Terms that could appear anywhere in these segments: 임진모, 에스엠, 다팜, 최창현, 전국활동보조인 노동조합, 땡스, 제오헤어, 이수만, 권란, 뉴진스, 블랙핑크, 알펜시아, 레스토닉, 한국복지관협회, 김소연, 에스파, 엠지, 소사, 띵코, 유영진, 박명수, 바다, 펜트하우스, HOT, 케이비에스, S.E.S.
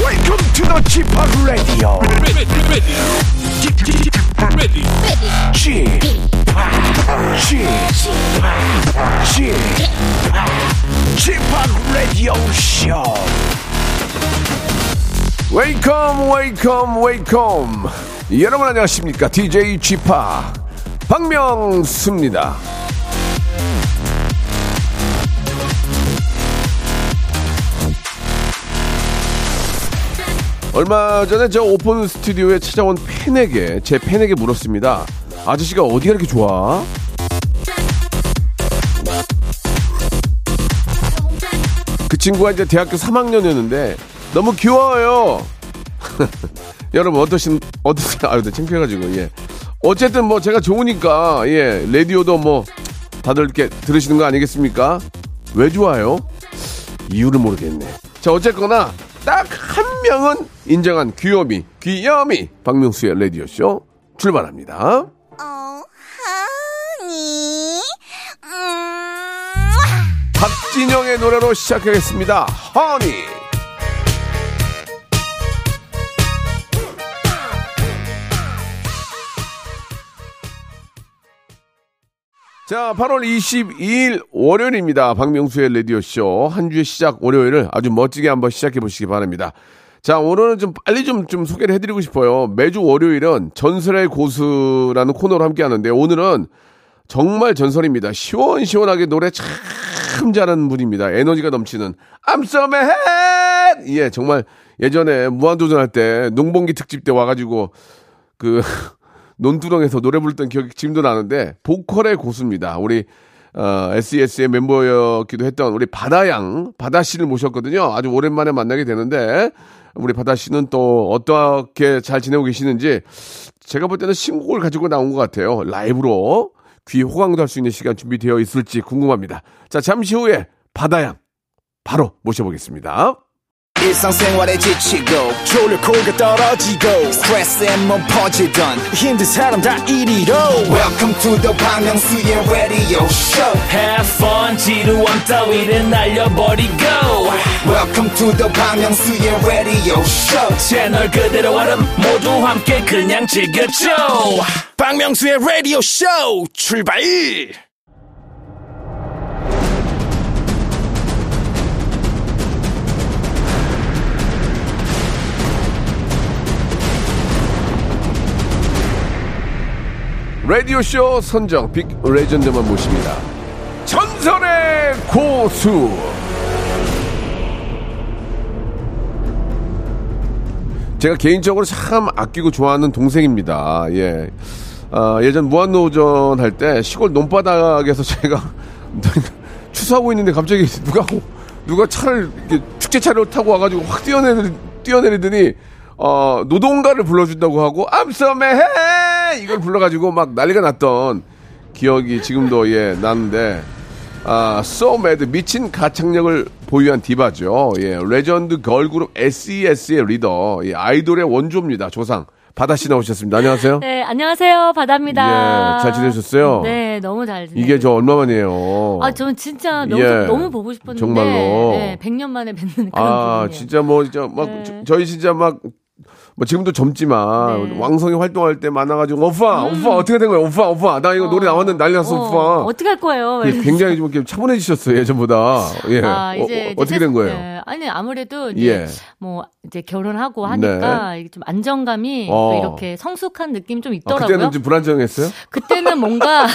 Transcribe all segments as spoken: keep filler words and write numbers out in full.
Welcome to the 지팍 Radio. 지팍 Radio Show. Welcome, welcome, welcome. 여러분 안녕하십니까? 디제이 지팍 박명수입니다. 얼마 전에 저 오픈 스튜디오에 찾아온 팬에게 제 팬에게 물었습니다. 아저씨가 어디가 이렇게 좋아? 그 친구가 이제 대학교 삼 학년이었는데 너무 귀여워요. 여러분 어떠신 어떠신 아유, 창피해가지고 예. 어쨌든 뭐 제가 좋으니까 예 라디오도 뭐 다들 이렇게 들으시는 거 아니겠습니까? 왜 좋아요? 이유를 모르겠네. 자 어쨌거나. 딱 한 명은 인정한 귀요미, 귀요미 박명수의 라디오쇼 출발합니다. 어, 하니 음... 박진영의 노래로 시작하겠습니다. 허니 자, 팔월 이십이일 월요일입니다. 박명수의 라디오쇼. 한 주의 시작 월요일을 아주 멋지게 한번 시작해 보시기 바랍니다. 자, 오늘은 좀 빨리 좀, 좀 소개를 해드리고 싶어요. 매주 월요일은 전설의 고수라는 코너로 함께 하는데 오늘은 정말 전설입니다. 시원시원하게 노래 참 잘하는 분입니다. 에너지가 넘치는 I'm so mad! 예, 정말 예전에 무한도전 할 때 농번기 특집 때 와가지고 그... 논두렁에서 노래 부르던 기억이 지금도 나는데 보컬의 고수입니다. 우리 어, 에스 이 에스의 멤버였기도 했던 우리 바다양, 바다씨를 모셨거든요. 아주 오랜만에 만나게 되는데 우리 바다씨는 또 어떻게 잘 지내고 계시는지 제가 볼 때는 신곡을 가지고 나온 것 같아요. 라이브로 귀 호강도 할 수 있는 시간 준비되어 있을지 궁금합니다. 자, 잠시 후에 바다양 바로 모셔보겠습니다. 일상생활에 지치고, 졸려 코가 떨어지고, 스트레스에 몸 퍼지던, 힘든 사람 다 이리로. Welcome to the 박명수의 radio show. Have fun, 지루함 따위를 날려버리고. Welcome to the 박명수의 radio show. 채널 그대로 와름 모두 함께 그냥 즐겨줘. 박명수의 radio show, 출발! 라디오쇼 선정 빅 레전드만 모십니다. 전설의 고수. 제가 개인적으로 참 아끼고 좋아하는 동생입니다. 예, 아, 예전 무한도전 할 때 시골 논바닥에서 제가 추수하고 있는데 갑자기 누가 누가 차를 축제차를 타고 와가지고 확 뛰어내리, 뛰어내리더니 어, 노동가를 불러준다고 하고 암썸에 이걸 불러가지고 막 난리가 났던 기억이 지금도 예 나는데 아, So Mad 미친 가창력을 보유한 디바죠. 예, 레전드 걸그룹 에스 이 에스의 리더 예, 아이돌의 원조입니다. 조상 바다 씨 나오셨습니다. 안녕하세요. 네, 안녕하세요. 바다입니다. 예, 잘 지내셨어요? 네, 너무 잘 지내요. 이게 저 얼마만이에요? 아, 저는 진짜 너무 예, 너무 보고 싶었는데 정말로 네, 백 년 만에 뵙는 그런 아, 분이에요. 진짜 뭐 진짜 막 네. 저희 진짜 막 뭐 지금도 젊지만 네. 왕성히 활동할 때 많아가지고 오빠 음. 오빠 어떻게 된 거야 오빠 오빠 나 이거 어. 노래 나왔는데 난리 났어 어. 오빠 어떻게 할 거예요? 예, 굉장히 좀 차분해지셨어요 예전보다. 예. 아, 이제, 어, 이제 어떻게 된 거예요? 네. 아니 아무래도 이제 예. 뭐 이제 결혼하고 하니까 네. 좀 안정감이 어. 이렇게 성숙한 느낌 좀 있더라고요. 아, 그때는 좀 불안정했어요? 그때는 뭔가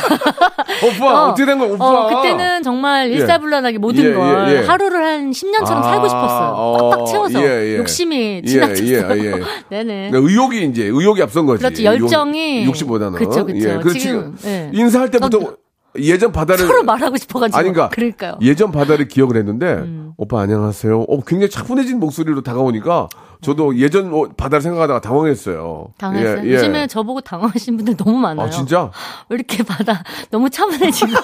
오빠 어. 어떻게 된 거야 오빠? 어, 그때는 정말 일사불란하게 예. 모든 예. 걸 예. 하루를 한 십 년처럼 아. 살고 싶었어요. 어. 빡빡 채워서 예. 예. 욕심이 지나쳤어요. 예. 예. 예. 네네. 그러니까 의욕이 이제 의욕이 앞선 거지. 그렇죠. 열정이 욕심보다는. 그렇죠, 그렇죠. 예. 그래서 지금, 지금 예. 인사할 때부터 어, 예전 바다를 서로 말하고 싶어가지고. 아니, 그러니까 그러니까요. 예전 바다를 기억을 했는데 음. 오빠 안녕하세요. 어, 굉장히 차분해진 목소리로 다가오니까 저도 예전 바다를 생각하다가 당황했어요. 당황했어요. 예, 예. 요즘에 저보고 당황하신 분들 너무 많아요. 아 진짜? 왜 이렇게 바다 너무 차분해진 거야.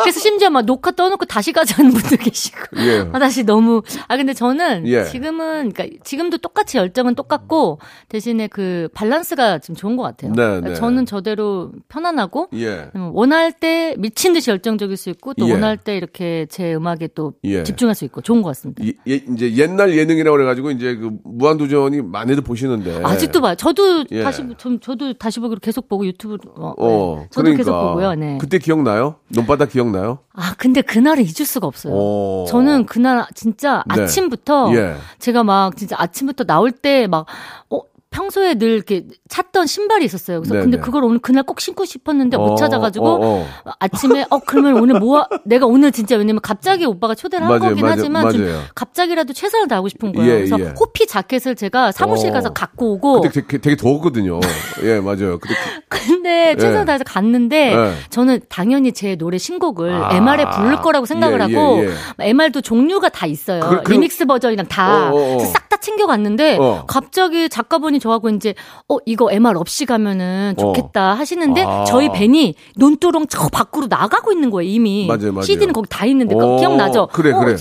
그래서 심지어 막 녹화 떠놓고 다시 가자는 분도 계시고. 예. 아, 다시 너무. 아 근데 저는 예. 지금은 그러니까 지금도 똑같이 열정은 똑같고 대신에 그 밸런스가 지금 좋은 것 같아요. 네, 그러니까 네. 저는 저대로 편안하고 예. 원할 때 미친 듯이 열정적일 수 있고 또 예. 원할 때 이렇게 제 음악에 또 예. 집중할 수 있고 좋은 것 같습니다. 예, 이제 옛날 예능이라고 그래가지고 이제 그 무한 무한도전이 많이들 보시는데 아직도 봐. 저도 예. 다시 좀 저도 다시 보기로 계속 보고 유튜브 어, 어 네. 저도 그러니까. 계속 보고요. 네. 그때 기억나요? 눈바닥 기억나요? 아 근데 그날을 잊을 수가 없어요. 오. 저는 그날 진짜 네. 아침부터 예. 제가 막 진짜 아침부터 나올 때 막 어. 평소에 늘 이렇게 찾던 신발이 있었어요. 그래서 네네. 근데 그걸 오늘 그날 꼭 신고 싶었는데 못 찾아가지고 어, 어, 어. 아침에 어 그러면 오늘 뭐 하... 내가 오늘 진짜 왜냐면 갑자기 오빠가 초대를 한 거긴 하지만 좀 갑자기라도 최선을 다하고 싶은 거예요. 예, 그래서 예. 호피 자켓을 제가 사무실 가서 어. 갖고 오고 그때 되게, 되게 더웠거든요. 예 맞아요. 그때... 근데 최선을 예. 다해서 갔는데 예. 저는 당연히 제 노래 신곡을 아~ 엠알에 부를 거라고 생각을 예, 하고 예, 예. 엠알도 종류가 다 있어요. 그, 그... 리믹스 버전이랑 다 싹 다 챙겨갔는데 어. 갑자기 작가분이 저하고 이제 어 이거 엠알 없이 가면은 좋겠다 어. 하시는데 아. 저희 밴이 논두렁 저 밖으로 나가고 있는 거예요 이미 맞아요, 맞아요. 씨디는 거기 다 있는데 어. 기억나죠? 그래 어, 그래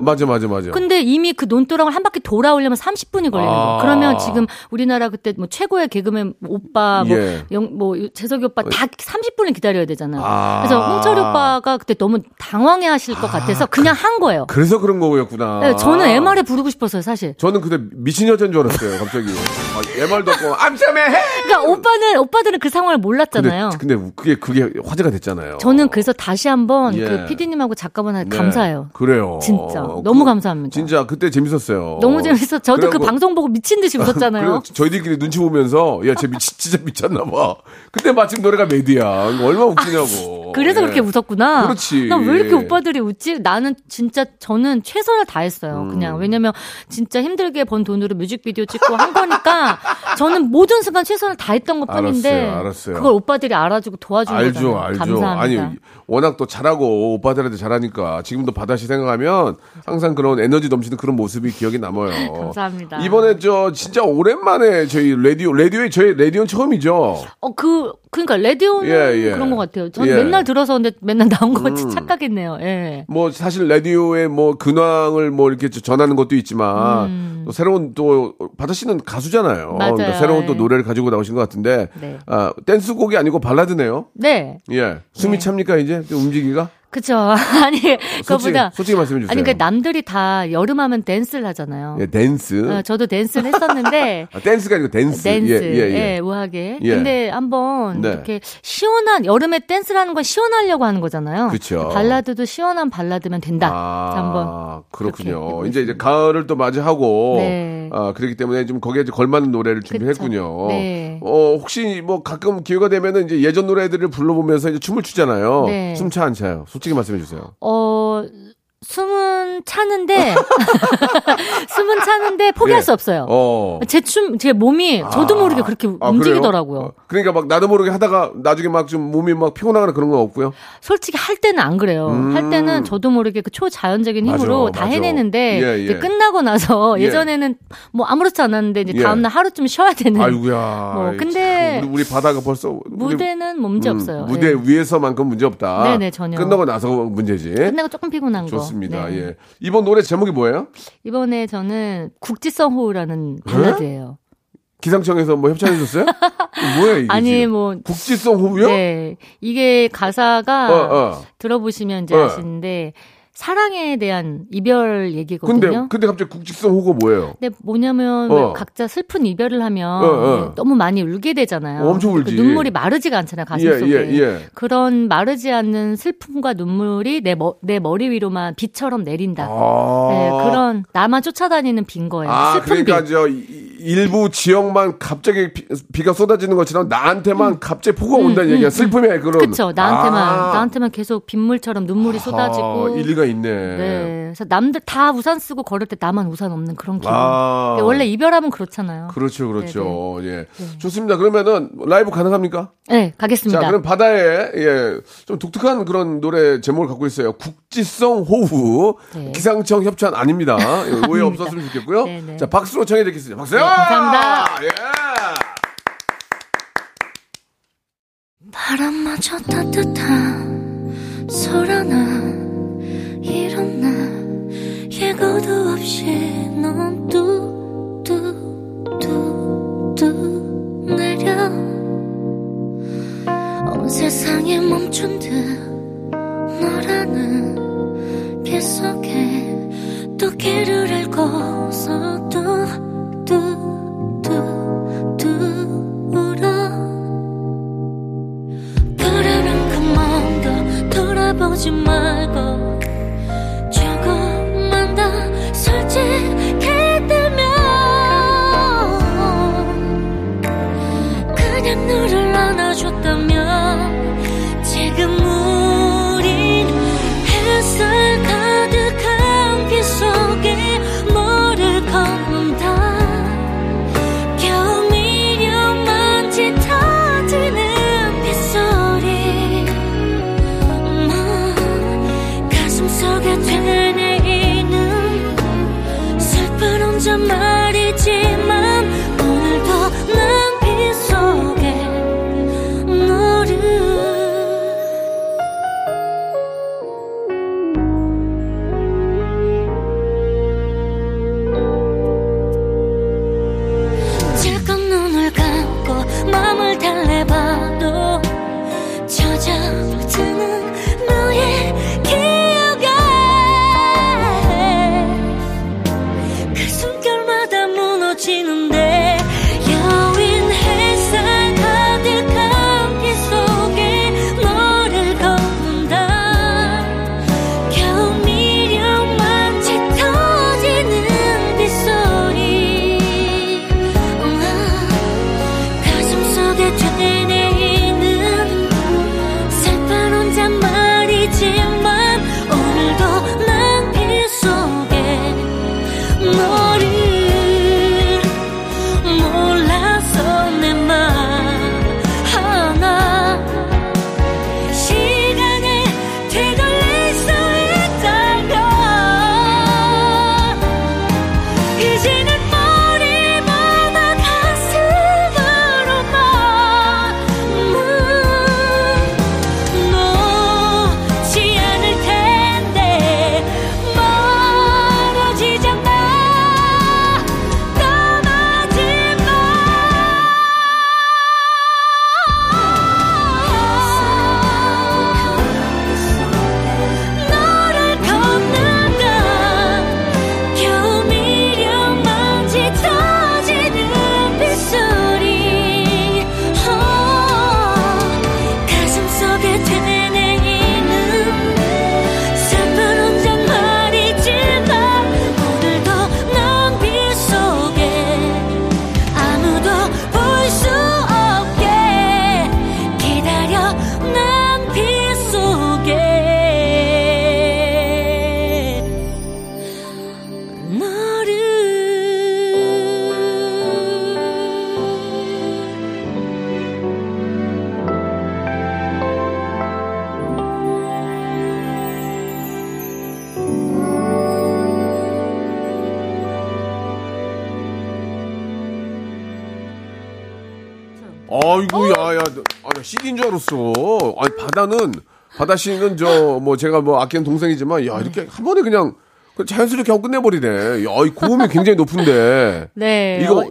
맞아 맞아 맞아. 근데 이미 그 논두렁을 한 바퀴 돌아오려면 삼십 분이 걸리는 아. 거예요. 그러면 지금 우리나라 그때 뭐 최고의 개그맨 오빠 뭐, 예. 영, 뭐 재석이 오빠 다 삼십 분을 기다려야 되잖아요. 아. 그래서 홍철 오빠가 그때 너무 당황해하실 것 같아서 그냥 한 거예요. 그래서 그런 거였구나. 네, 저는 엠알에 부르고 싶었어요 사실. 저는 그때 미친 여자인 줄 알았어요 갑자기. 아, 예말도 없고 암쌈해. 그러니까 오빠는 오빠들은 그 상황을 몰랐잖아요. 근데, 근데 그게 그게 화제가 됐잖아요. 저는 그래서 다시 한번 예. 그 피디님하고 작가분한테 네. 감사해요. 그래요. 진짜 어, 너무 그, 감사합니다. 진짜 그때 재밌었어요. 너무 재밌었어. 저도 그래갖고, 그 방송 보고 미친 듯이 웃었잖아요. 저희들끼리 눈치 보면서 야, 쟤 미치, 진짜 미쳤나 봐. 그때 마침 노래가 메디야. 얼마나 웃기냐고. 아, 그래서 예. 그렇게 웃었구나. 그렇지. 나 왜 이렇게 오빠들이 웃지? 나는 진짜 저는 최선을 다했어요. 음. 그냥 왜냐면 진짜 힘들게 번 돈으로 뮤직비디오 찍고 한 거니까. 저는 모든 순간 최선을 다했던 것뿐인데 알았어요, 알았어요. 그걸 오빠들이 알아주고 도와준 알죠, 거잖아요. 알죠. 감사합니다. 아니 워낙 또 잘하고 오빠들한테 잘하니까 지금도 바다씨 생각하면 항상 그런 에너지 넘치는 그런 모습이 기억에 남아요. 감사합니다. 이번에 저 진짜 오랜만에 저희 라디오 라디오에 저희 라디오는 처음이죠. 어 그 그러니까 라디오는 예, 예. 그런 것 같아요. 저는 예. 맨날 들어서 근데 맨날 나온 거지 음. 착각했네요. 예. 뭐 사실 라디오의 뭐 근황을 뭐 이렇게 전하는 것도 있지만 음. 또 새로운 또 바다씨는 가수잖아요. 맞아요. 그러니까 새로운 또 노래를 가지고 나오신 것 같은데 네. 아, 댄스곡이 아니고 발라드네요. 네. 예. 숨이 네. 찹니까 이제 움직이기가? 그렇죠. 아니 그거보다 솔직히 말씀해 주세요. 아니 그러니까 남들이 다 여름하면 댄스를 하잖아요. 예, 댄스. 어, 저도 댄스를 했었는데 아, 댄스가 아니고 댄스. 댄스. 예, 예, 예. 예 우아하게. 예. 근데 한번 네. 이렇게 시원한 여름에 댄스라는 건 시원하려고 하는 거잖아요. 그렇죠. 발라드도 시원한 발라드면 된다. 아, 한번 그렇군요. 이제 이제 가을을 또 맞이하고 네. 아, 그렇기 때문에 좀 거기에 걸맞는 노래를 준비했군요. 네. 어 혹시 뭐 가끔 기회가 되면은 이제 예전 노래들을 불러보면서 이제 춤을 추잖아요. 네. 숨 차 안 차요? 솔직히 말씀해 주세요. 어, 숨은 차는데, 숨은 차는데 포기할 예. 수 없어요. 어. 제 춤, 제 몸이 저도 모르게 아. 그렇게 아, 움직이더라고요. 그래요? 그러니까 막 나도 모르게 하다가 나중에 막 좀 몸이 막 피곤하거나 그런 건 없고요? 솔직히 할 때는 안 그래요. 음. 할 때는 저도 모르게 그 초자연적인 힘으로 맞아, 다 맞아. 해내는데, 예, 예. 끝나고 나서 예전에는 예. 뭐 아무렇지 않았는데, 이제 다음날 예. 하루 좀 쉬어야 되는. 아이고야. 뭐, 근데. 우리, 우리 바다가 벌써. 무대는 뭐 문제 없어요. 음, 무대 예. 위에서만큼 문제 없다. 네네, 전혀. 끝나고 나서 문제지. 끝나고 조금 피곤한 거. 좋습니다. 네. 예. 이번 노래 제목이 뭐예요? 이번에 저는 국지성 호우라는 발라드예요. 기상청에서 뭐 협찬해 줬어요? 뭐야 이게? 아니 지금? 뭐 국지성 호우요? 네. 이게 가사가 어, 어. 들어보시면 이제 어. 아시는데 사랑에 대한 이별 얘기거든요. 근데 근데 갑자기 국지성 호우가 뭐예요? 근데 뭐냐면 어. 각자 슬픈 이별을 하면 어, 어. 너무 많이 울게 되잖아요. 어, 엄청 울지. 그 눈물이 마르지가 않잖아요 가슴 속에. 예, 예, 예. 그런 마르지 않는 슬픔과 눈물이 내, 머, 내 머리 위로만 비처럼 내린다. 아~ 네, 그런 나만 쫓아다니는 빈 거예요. 아, 슬픈 그러니까 비. 저 일부 지역만 갑자기 비, 비가 쏟아지는 것처럼 나한테만 음. 갑자기 폭우가 음, 온다는 음, 얘기야. 음, 슬픔의 음. 그런. 그렇죠. 나한테만 아~ 나한테만 계속 빗물처럼 눈물이 쏟아지고. 일리가 있네. 네. 그래서 남들 다 우산 쓰고 걸을 때 나만 우산 없는 그런 기분. 아~ 원래 이별하면 그렇잖아요. 그렇죠, 그렇죠. 네네. 예, 네. 좋습니다. 그러면은 라이브 가능합니까? 네, 가겠습니다. 자, 그럼 바다에 예, 좀 독특한 그런 노래 제목을 갖고 있어요. 국지성 호우. 네. 기상청 협찬 아닙니다. 오해 없었으면 좋겠고요. 네네. 자, 박수로 청해 드리겠습니다. 박수요. 네, 감사합니다. 예. 바람마저 따뜻한 소란아. 이런 날 예고도 없이 넌 뚝뚝뚝뚝 내려 온 세상이 멈춘 듯 너라는 길 속에 또 길을 잃고서 뚝뚝 아이고, 야, 야, 아, 씨디인 줄 알았어. 아니, 바다는, 바다 씨는 저, 뭐, 제가 뭐, 아끼는 동생이지만, 야, 이렇게 한 번에 그냥, 자연스럽게 하고 끝내버리네. 야, 이 고음이 굉장히 높은데. 네. 이거, 어,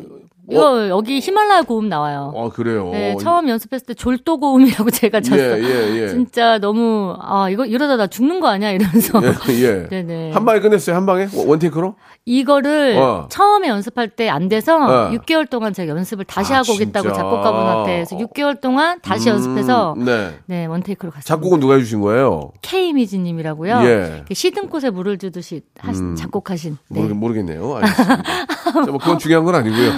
이거 어? 여기 히말라야 고음 나와요. 아, 그래요? 네, 처음 연습했을 때 졸도 고음이라고 제가 쳤어요. 예, 예, 예. 진짜 너무, 아, 이거, 이러다 나 죽는 거 아니야? 이러면서. 예, 예. 네네. 한 방에 끝냈어요, 한 방에? 원테이크로? 이거를 어. 처음에 연습할 때 안 돼서 어. 육 개월 동안 제가 연습을 다시 아, 하고 오겠다고 진짜? 작곡가분한테 해서 육 개월 동안 다시 음, 연습해서 네. 네, 원테이크로 갔습니다. 작곡은 누가 해주신 거예요? K미지 님이라고요. 예. 시든 꽃에 물을 주듯이 하시, 음, 작곡하신. 네. 모르, 모르겠네요. 알겠습니다. 자, 뭐 그건 중요한 건 아니고요.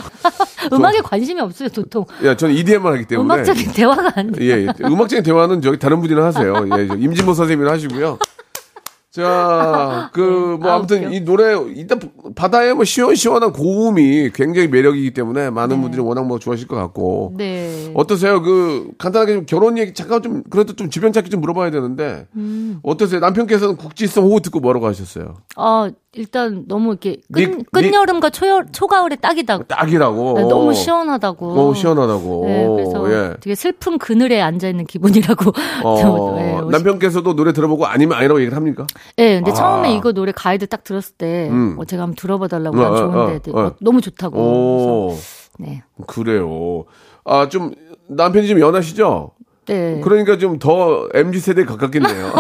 음악에 저, 관심이 없어요, 도통. 야, 저는 이디엠만 하기 때문에. 음악적인 대화가 안 돼요. 예, 예, 음악적인 대화는 저기 다른 분이나 하세요. 예, 임진모 선생님이나 하시고요. 자, 그, 뭐, 아, 아무튼 웃겨. 이 노래, 일단 바다에 뭐 시원시원한 고음이 굉장히 매력이기 때문에 많은 네. 분들이 워낙 뭐 좋아하실 것 같고. 네. 어떠세요? 그, 간단하게 좀 결혼 얘기 잠깐 좀, 그래도 좀 주변 찾기 좀 물어봐야 되는데. 음. 어떠세요? 남편께서는 국지성 호흡 듣고 뭐라고 하셨어요? 아, 일단 너무 이렇게 끝, 끝여름과 초여, 초가을에 딱이다고. 딱이라고. 네, 너무 시원하다고. 너무 시원하다고. 네, 그래서 예. 되게 슬픈 그늘에 앉아있는 기분이라고. 어, 저, 네, 남편께서도 노래 들어보고 아니면 아니라고 얘기를 합니까? 네, 근데 아. 처음에 이거 노래 가이드 딱 들었을 때 음. 어, 제가 한번 들어봐달라고 아, 좋은데 아, 아, 아. 너무 좋다고. 그래서, 네. 그래요. 아, 좀 남편이 지금 연하시죠? 네. 그러니까 좀 더 엠지 세대에 가깝겠네요.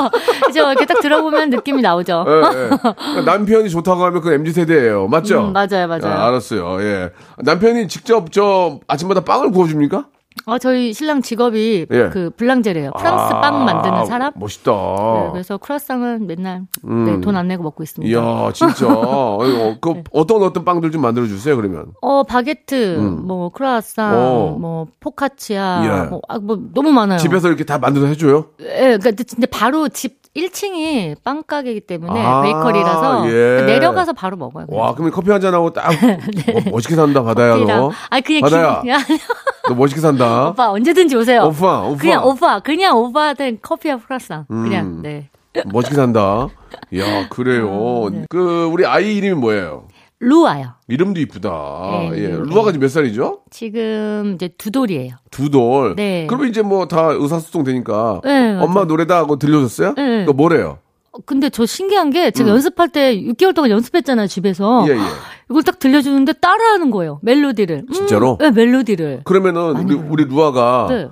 그죠? 이렇게 딱 들어보면 느낌이 나오죠. 네, 네. 그러니까 남편이 좋다고 하면 그 엠지 세대예요, 맞죠? 음, 맞아요, 맞아요. 아, 알았어요. 예. 남편이 직접 저 아침마다 빵을 구워줍니까? 어, 저희 신랑 직업이 예. 그 블랑제래요. 프랑스 아, 빵 만드는 사람. 멋있다. 네, 그래서 크루아상은 맨날 음. 네, 돈 안 내고 먹고 있습니다. 이야, 진짜. 어, 그 네. 어떤 어떤 빵들 좀 만들어 주세요, 그러면. 어, 바게트, 음. 뭐 크루아상, 오. 뭐 포카치아, 예. 뭐, 아, 뭐 너무 많아요. 집에서 이렇게 다 만들어서 해줘요? 예, 그러니까 근데 바로 집 일 층이 빵가게이기 때문에 아, 베이커리라서 예. 내려가서 바로 먹어요. 그래서. 와, 그럼 커피 한잔 하고 딱 네. 어, 멋있게 산다, 바다야 너. 아, 그냥 바다야. 기... 너 멋있게 산다. 오빠 언제든지 오세요. 오빠, 오빠. 그냥 오빠, 그냥 오빠한테 커피와 프라상. 음, 그냥 네. 멋있게 산다. 야, 그래요. 네. 그 우리 아이 이름이 뭐예요? 루아요. 이름도 이쁘다. 네, 예. 루아가 지금 몇 살이죠? 지금 이제 두 돌이에요. 두 돌. 네. 그러면 이제 뭐 다 의사소통 되니까 네, 엄마 맞아. 노래다 하고 들려줬어요? 네. 그거 뭐래요? 근데 저 신기한 게 제가 음. 연습할 때 육 개월 동안 연습했잖아요, 집에서. 예, 예. 이걸 딱 들려주는데 따라하는 거예요. 멜로디를. 진짜로? 음, 네, 멜로디를. 그러면은 우리, 우리 루아가 네.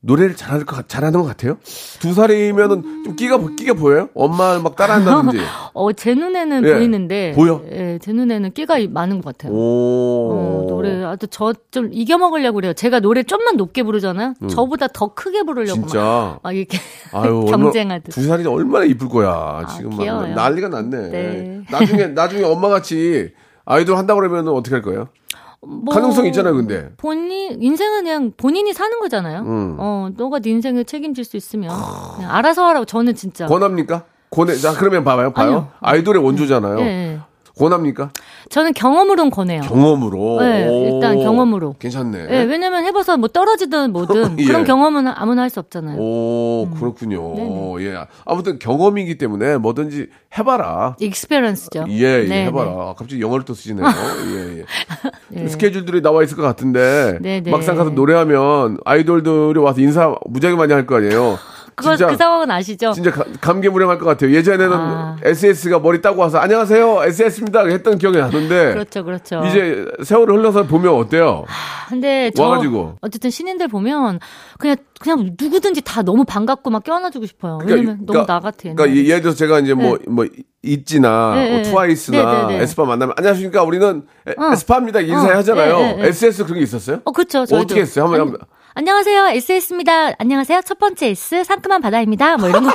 노래를 잘할 것, 잘하는 것 같아요? 두 살이면은 좀 끼가, 끼가 보여요? 엄마 막 따라한다든지. 어, 제 눈에는 예. 보이는데. 보여? 예, 제 눈에는 끼가 많은 것 같아요. 오. 어, 노래, 아주 저 좀 이겨먹으려고 그래요. 제가 노래 좀만 높게 부르잖아요? 음. 저보다 더 크게 부르려고. 진짜. 막, 막 이렇게 아유, 경쟁하듯. 두 살이 얼마나 이쁠 거야. 지금 막 아, 난리가 났네. 네. 나중에, 나중에 엄마같이 아이돌 한다고 그러면 어떻게 할 거예요? 뭐 가능성 있잖아요, 근데. 본인, 인생은 그냥 본인이 사는 거잖아요. 음. 어, 너가 네 인생을 책임질 수 있으면. 그냥 알아서 하라고, 저는 진짜. 권합니까? 권해, 자, 그러면 봐봐요, 봐요. 아니요. 아이돌의 원조잖아요. 네, 네. 권합니까? 저는 경험으로는 권해요. 경험으로? 네, 일단 경험으로. 괜찮네. 네, 왜냐면 해봐서 뭐 떨어지든 뭐든 예. 그런 경험은 아무나 할 수 없잖아요. 오, 음. 그렇군요. 네네. 예. 아무튼 경험이기 때문에 뭐든지 해봐라. 익스피리언스죠. 예, 예. 네, 해봐라. 네. 갑자기 영어를 또 쓰시네요. 예, 예. 네. 스케줄들이 나와 있을 것 같은데 네네. 막상 가서 노래하면 아이돌들이 와서 인사 무지하게 많이 할 거 아니에요? 그거, 진짜, 그 상황은 아시죠? 진짜 가, 감개무량할 것 같아요. 예전에는 아. 에스에스가 머리 따고 와서 안녕하세요 에스에스입니다 했던 기억이 나는데 그렇죠, 그렇죠. 이제 세월을 흘러서 보면 어때요? 하, 근데 저 와가지고. 어쨌든 신인들 보면 그냥 그냥 누구든지 다 너무 반갑고 막 껴안아주고 싶어요. 그러니까, 왜냐면 그러니까, 너무 나 같아. 그러니까 예를 들어서 제가 이제 뭐뭐 네. 뭐 있지나 네, 뭐 네, 트와이스나 네, 네, 네. 에스파 만나면 안녕하십니까 우리는 에, 어. 에스파입니다 인사해 어. 하잖아요. 네, 네, 네. 에스에스 그런 게 있었어요? 어 그렇죠. 저희도. 어떻게 했어요? 한번 한번. 안녕하세요, 에스에스입니다. 안녕하세요, 첫 번째 S, 상큼한 바다입니다. 뭐 이런 거.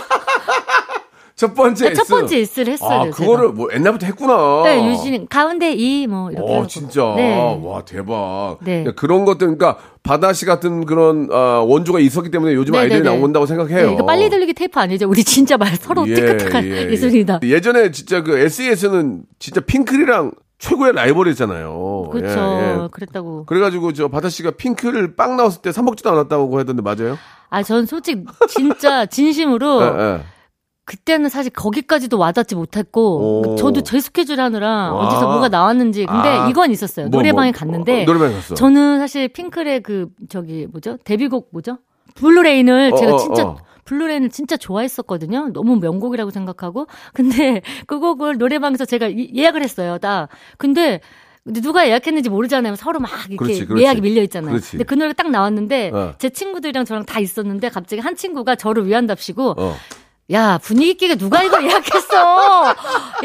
첫 번째 S. 첫 번째 S를 했어요. 아, 그거를 제가. 뭐 옛날부터 했구나. 네, 유진 가운데 E 뭐 이렇게. 어, 진짜. 네. 와, 대박. 네. 그런 것들, 그러니까 바다씨 같은 그런 어, 원조가 있었기 때문에 요즘 네네네. 아이들이 나온다고 생각해요. 네, 이거 빨리 들리기 테이프 아니죠? 우리 진짜 말 서로 예, 뜩깍한 예, 예술이다. 예. 예전에 진짜 그 에스이에스는 진짜 핑클이랑 최고의 라이벌이잖아요. 그렇죠. 예, 예. 그랬다고. 그래가지고 저 바다 씨가 핑크를 빵 나왔을 때 사 먹지도 않았다고 하던데 맞아요? 아, 전 솔직히 진짜 진심으로 에, 에. 그때는 사실 거기까지도 와닿지 못했고 오. 저도 제 스케줄 하느라 아. 어디서 뭐가 나왔는지 근데 아. 이건 있었어요. 뭐, 노래방에 뭐. 갔는데 어, 노래방에 갔어. 저는 사실 핑클의 그 저기 뭐죠? 데뷔곡 뭐죠? 블루레인을 어, 제가 어, 진짜 어. 블루레인을 진짜 좋아했었거든요. 너무 명곡이라고 생각하고. 근데 그 곡을 노래방에서 제가 예약을 했어요. 나. 근데 누가 예약했는지 모르잖아요. 서로 막 이렇게 그렇지, 그렇지. 예약이 밀려 있잖아요. 그렇지. 근데 그 노래가 딱 나왔는데 어. 제 친구들이랑 저랑 다 있었는데 갑자기 한 친구가 저를 위한답시고 어. 야, 분위기 끼게 누가 이거 예약했어?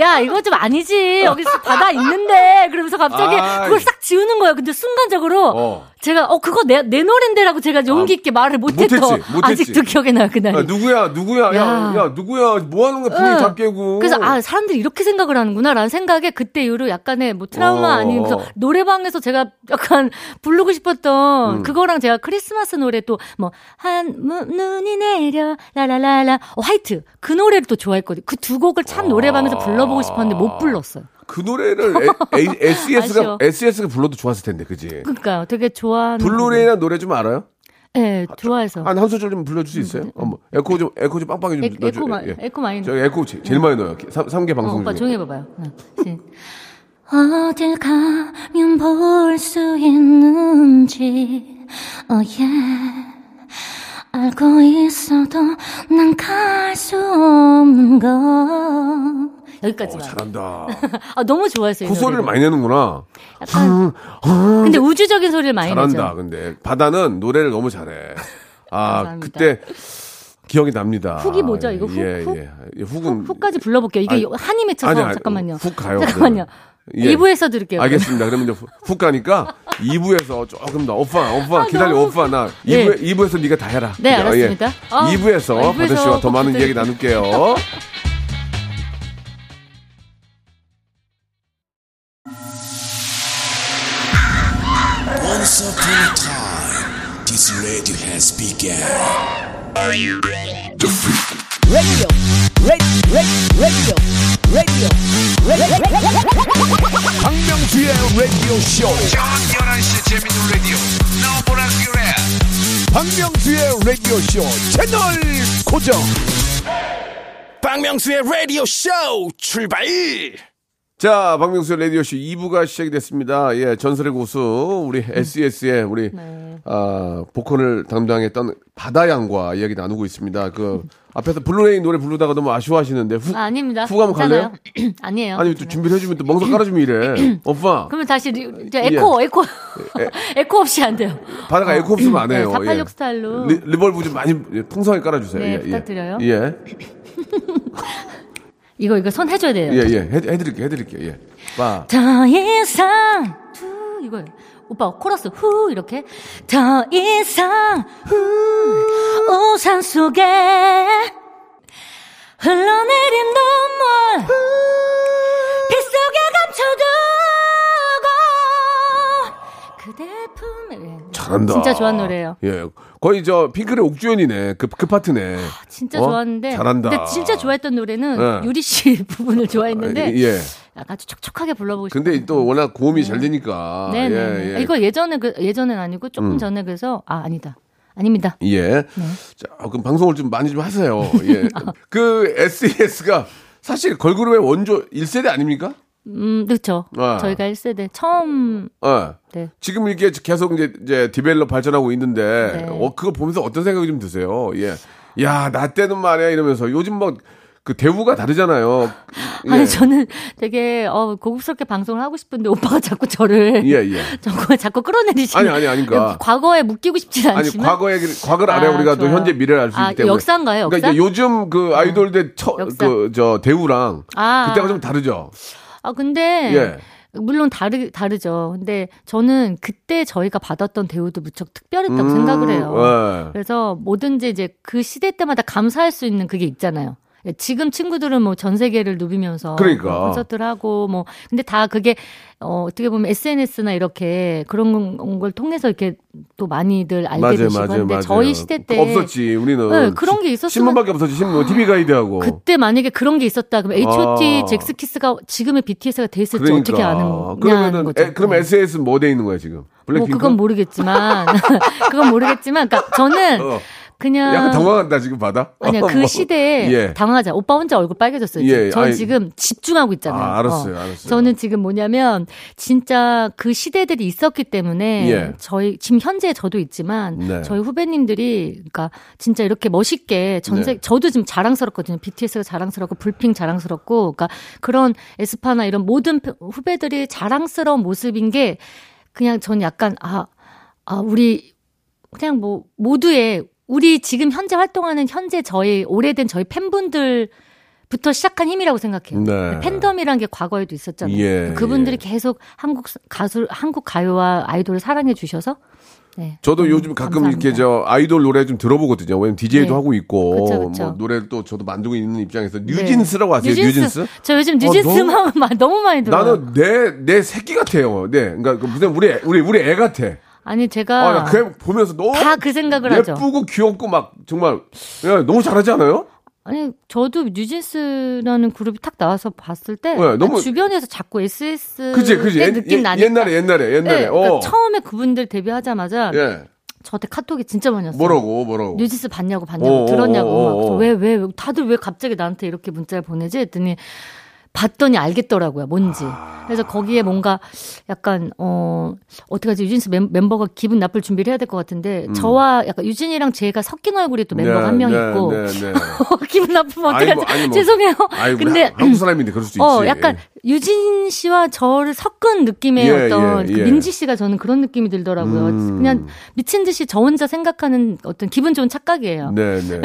야, 이거 좀 아니지. 여기서 바다 있는데. 그러면서 갑자기 아이. 그걸 싹 지우는 거예요. 근데 순간적으로 어. 제가, 어, 그거 내, 내 노랜데라고 제가 용기 있게 아. 말을 못했던. 못했지, 못했지. 아직도 기억에 나요, 그날. 야, 누구야, 누구야, 야, 야, 야 누구야, 뭐 하는 거야, 분위기 다 깨고. 그래서, 아, 사람들이 이렇게 생각을 하는구나라는 생각에 그때 이후로 약간의 뭐 트라우마 어. 아니면서 노래방에서 제가 약간 부르고 싶었던 음. 그거랑 제가 크리스마스 노래 또 뭐, 한, 눈이 내려, 라라라라. 어, 화이트 그 노래를 또 좋아했거든요. 그 두 곡을 참 노래방에서 불러보고 싶었는데 못 불렀어요. 그 노래를 에스이에스가 에스이에스가 불러도 좋았을 텐데, 그지? 그러니까요, 되게 좋아하는. 블루레이나 노래 좀 알아요? 네, 좋아해서. 한 한 소절 좀 불러줄 수 있어요? 어, 뭐. 에코 좀 에코 좀 빵빵히 좀 에코, 넣어줘. 에코, 마, 예. 에코 많이 넣어요. 에코 제일 네. 많이 넣어요. 삼 개 방송 중에. 오빠 조용히 해봐봐요. 어딜 가면 볼 수 있는지 oh yeah. 알고 있어도 난 갈 수 없는 거 여기까지만. 오, 잘한다. 아, 너무 좋아했어요. 그 소리를 많이 내는구나. 약간. 근데 우주적인 소리를 많이 잘한다, 내죠. 잘한다. 근데 바다는 노래를 너무 잘해. 아 감사합니다. 그때 기억이 납니다. 훅이 뭐죠? 이거 훅. 예, 훅? 예, 예. 훅은 훅까지 불러볼게요. 이게 아니, 한이 맺혀서 아니, 아니, 잠깐만요. 훅 가요. 잠깐만요. 예. 이 부에서 들을게요. 알겠습니다. 그러면 이제 훅 가니까 이 부에서 조금 더 오빠, 오빠 아, 기다려 너무... 오빠 나 이 부 예. 이 부에서 네가 다 해라. 네, 그러니까, 알았습니다. 예. 아, 이 부에서 아, 바다 씨와 더 많은 이야기 나눌게요. Once upon a time, this radio has begun. Are you ready? The freak. Radio, radio, radio, radio, radio. 박명수의 라디오 쇼. 저녁 열한 시 재밌는 라디오. No more radio. 박명수의 라디오 쇼 채널 고정. 박명수의 라디오 쇼 출발. 자, 박명수 라디오쇼 이 부가 시작이 됐습니다. 예, 전설의 고수, 우리 에스이에스의 우리, 네. 아, 보컬을 담당했던 바다 양과 이야기 나누고 있습니다. 그, 앞에서 블루레인 노래 부르다가 너무 아쉬워하시는데, 후, 아, 아닙니다. 후가면 갈래요? 아니에요. 아니, 또 준비를 해주면 또 멍석 깔아주면 이래. 오빠. 그러면 다시, 리, 저 에코, 예. 에코. 에, 에코 없이 안 돼요. 바다가 어. 에코 없으면 안 해요. 네, 사팔육 예. 스타일로. 리, 리벌브 좀 많이 풍성하게 깔아주세요. 네, 예, 부탁드려요. 예. 이거 이거 손 해줘야 돼요. 예예 예. 해드릴게요 해드릴게요. 예. 빠. 더 이상 후 이거 오빠 코러스 후 이렇게 더 이상 후 우산 속에 흘러내린 눈물 빗속에 감춰두고 그대 품에. 잘한다. 진짜 좋아한 노래예요. 예. 거의 저 핑클의 옥주현이네. 그, 그 파트네. 아, 진짜 어? 좋았는데. 잘한다. 근데 진짜 좋아했던 노래는 예. 유리 씨 부분을 좋아했는데. 예. 약간 촉촉하게 불러보고 싶어요. 근데 또 워낙 고음이 네. 잘 되니까. 네네. 예, 예. 이거 예전에 그 예전엔 아니고 조금 음. 전에 그래서 아 아니다. 아닙니다. 예. 네. 자, 그럼 방송을 좀 많이 좀 하세요. 예. 어. 그 에스이에스가 사실 걸그룹의 원조 일 세대 아닙니까? 음, 그렇죠. 네. 저희가 일 세대 처음. 네. 네. 지금 이렇게 계속 이제, 이제 디벨롭 발전하고 있는데, 네. 어, 그거 보면서 어떤 생각이 좀 드세요? 예. 야, 나 때는 말이야 이러면서 요즘 뭐 그 대우가 다르잖아요. 예. 아니 저는 되게 어, 고급스럽게 방송을 하고 싶은데 오빠가 자꾸 저를 예, 예. 자꾸 자꾸 끌어내리시는. 아니 아니 아니니까. 과거에 묶이고 싶지 않지만. 아니 과거에 과거를 알아야 아, 우리가 좋아요. 또 현재 미래를 알 수 아, 있기 때문에. 역사인가요? 역사. 그러니까 이제 요즘 그 아이돌들 그 저 대우랑 아, 그때가 좀 다르죠. 아 근데 예. 물론 다르 다르죠. 근데 저는 그때 저희가 받았던 대우도 무척 특별했다고 음, 생각을 해요. 예. 그래서 뭐든지 이제 그 시대 때마다 감사할 수 있는 그게 있잖아요. 지금 친구들은 뭐 전 세계를 누비면서 그러니까. 콘서트를 하고 뭐 근데 다 그게 어, 어떻게 보면 에스엔에스나 이렇게 그런 걸 통해서 이렇게 또 많이들 알게 되시고 근데 저희 시대 때 없었지 우리는 네, 그런 게 있었어 신문밖에 없었지 신문 티비 가이드하고 그때 만약에 그런 게 있었다 그럼 에이치오티 아. 잭스키스가 지금의 비티에스가 돼 있을지 그러니까. 어떻게 아는 그러면은 에, 그럼 에스에스는 뭐 돼 있는 거야 지금 블랙핑크? 뭐 그건 모르겠지만 그건 모르겠지만 그러니까 저는. 어. 그냥. 약간 당황한다, 지금 받아? 아니야, 그 시대에 예. 당황하자. 오빠 혼자 얼굴 빨개졌어요. 예, 전 지금 집중하고 있잖아요. 아, 알았어요, 어. 알았어요. 저는 지금 뭐냐면, 진짜 그 시대들이 있었기 때문에, 예. 저희, 지금 현재 저도 있지만, 네. 저희 후배님들이, 그러니까, 진짜 이렇게 멋있게 전세, 네. 저도 지금 자랑스럽거든요. 비티에스가 자랑스럽고, 불핑 자랑스럽고, 그러니까, 그런 에스파나 이런 모든 후배들이 자랑스러운 모습인 게, 그냥 전 약간, 아, 아, 우리, 그냥 뭐, 모두의, 우리 지금 현재 활동하는 현재 저희 오래된 저희 팬분들부터 시작한 힘이라고 생각해요. 네. 팬덤이란 게 과거에도 있었잖아요. 예, 그분들이 예. 계속 한국 가수, 한국 가요와 아이돌을 사랑해 주셔서. 네. 저도 음, 요즘 가끔 감사합니다. 이렇게 저 아이돌 노래 좀 들어보거든요. 왜냐면 디제이도 네. 하고 있고 그쵸, 그쵸. 뭐 노래를 또 저도 만들고 있는 입장에서 뉴진스라고 아세요? 네. 뉴진스? 뉴진스? 저 요즘 뉴진스만 어, 너무, 너무 많이 들어요. 나는 내 내 새끼 같아요. 네, 그러니까 무슨 우리 우리 우리 애 같아. 아니 제가 아, 그 보면서 너무 다 그 생각을 예쁘고 하죠. 예쁘고 귀엽고 막 정말 야, 너무 잘하지 않아요? 아니 저도 뉴진스라는 그룹이 탁 나와서 봤을 때 네, 너무... 주변에서 자꾸 에스에스 그치, 그치. 때 느낌 예, 나니까 옛날에 옛날에 옛날에 네, 그러니까 처음에 그분들 데뷔하자마자 예. 저한테 카톡이 진짜 많이 왔어요. 뭐라고 뭐라고 뉴진스 봤냐고 봤냐고 오오오오오. 들었냐고 왜 왜 다들 왜 갑자기 나한테 이렇게 문자를 보내지 했더니 봤더니 알겠더라고요, 뭔지. 그래서 거기에 뭔가 약간, 어, 어떻게 하지, 유진스 멤버가 기분 나쁠 준비를 해야 될 것 같은데, 음. 저와 약간 유진이랑 제가 섞인 얼굴이 또 멤버가 네, 한 명 네, 있고, 네, 네. 기분 나쁘면 어떡하지? 뭐, 뭐, 죄송해요. 아니, 근데. 한국 사람인데 그럴 수 어, 있지. 약간 예. 유진 씨와 저를 섞은 느낌의 예, 어떤, 예, 예. 그 민지 씨가 저는 그런 느낌이 들더라고요. 음. 그냥 미친 듯이 저 혼자 생각하는 어떤 기분 좋은 착각이에요. 네, 네.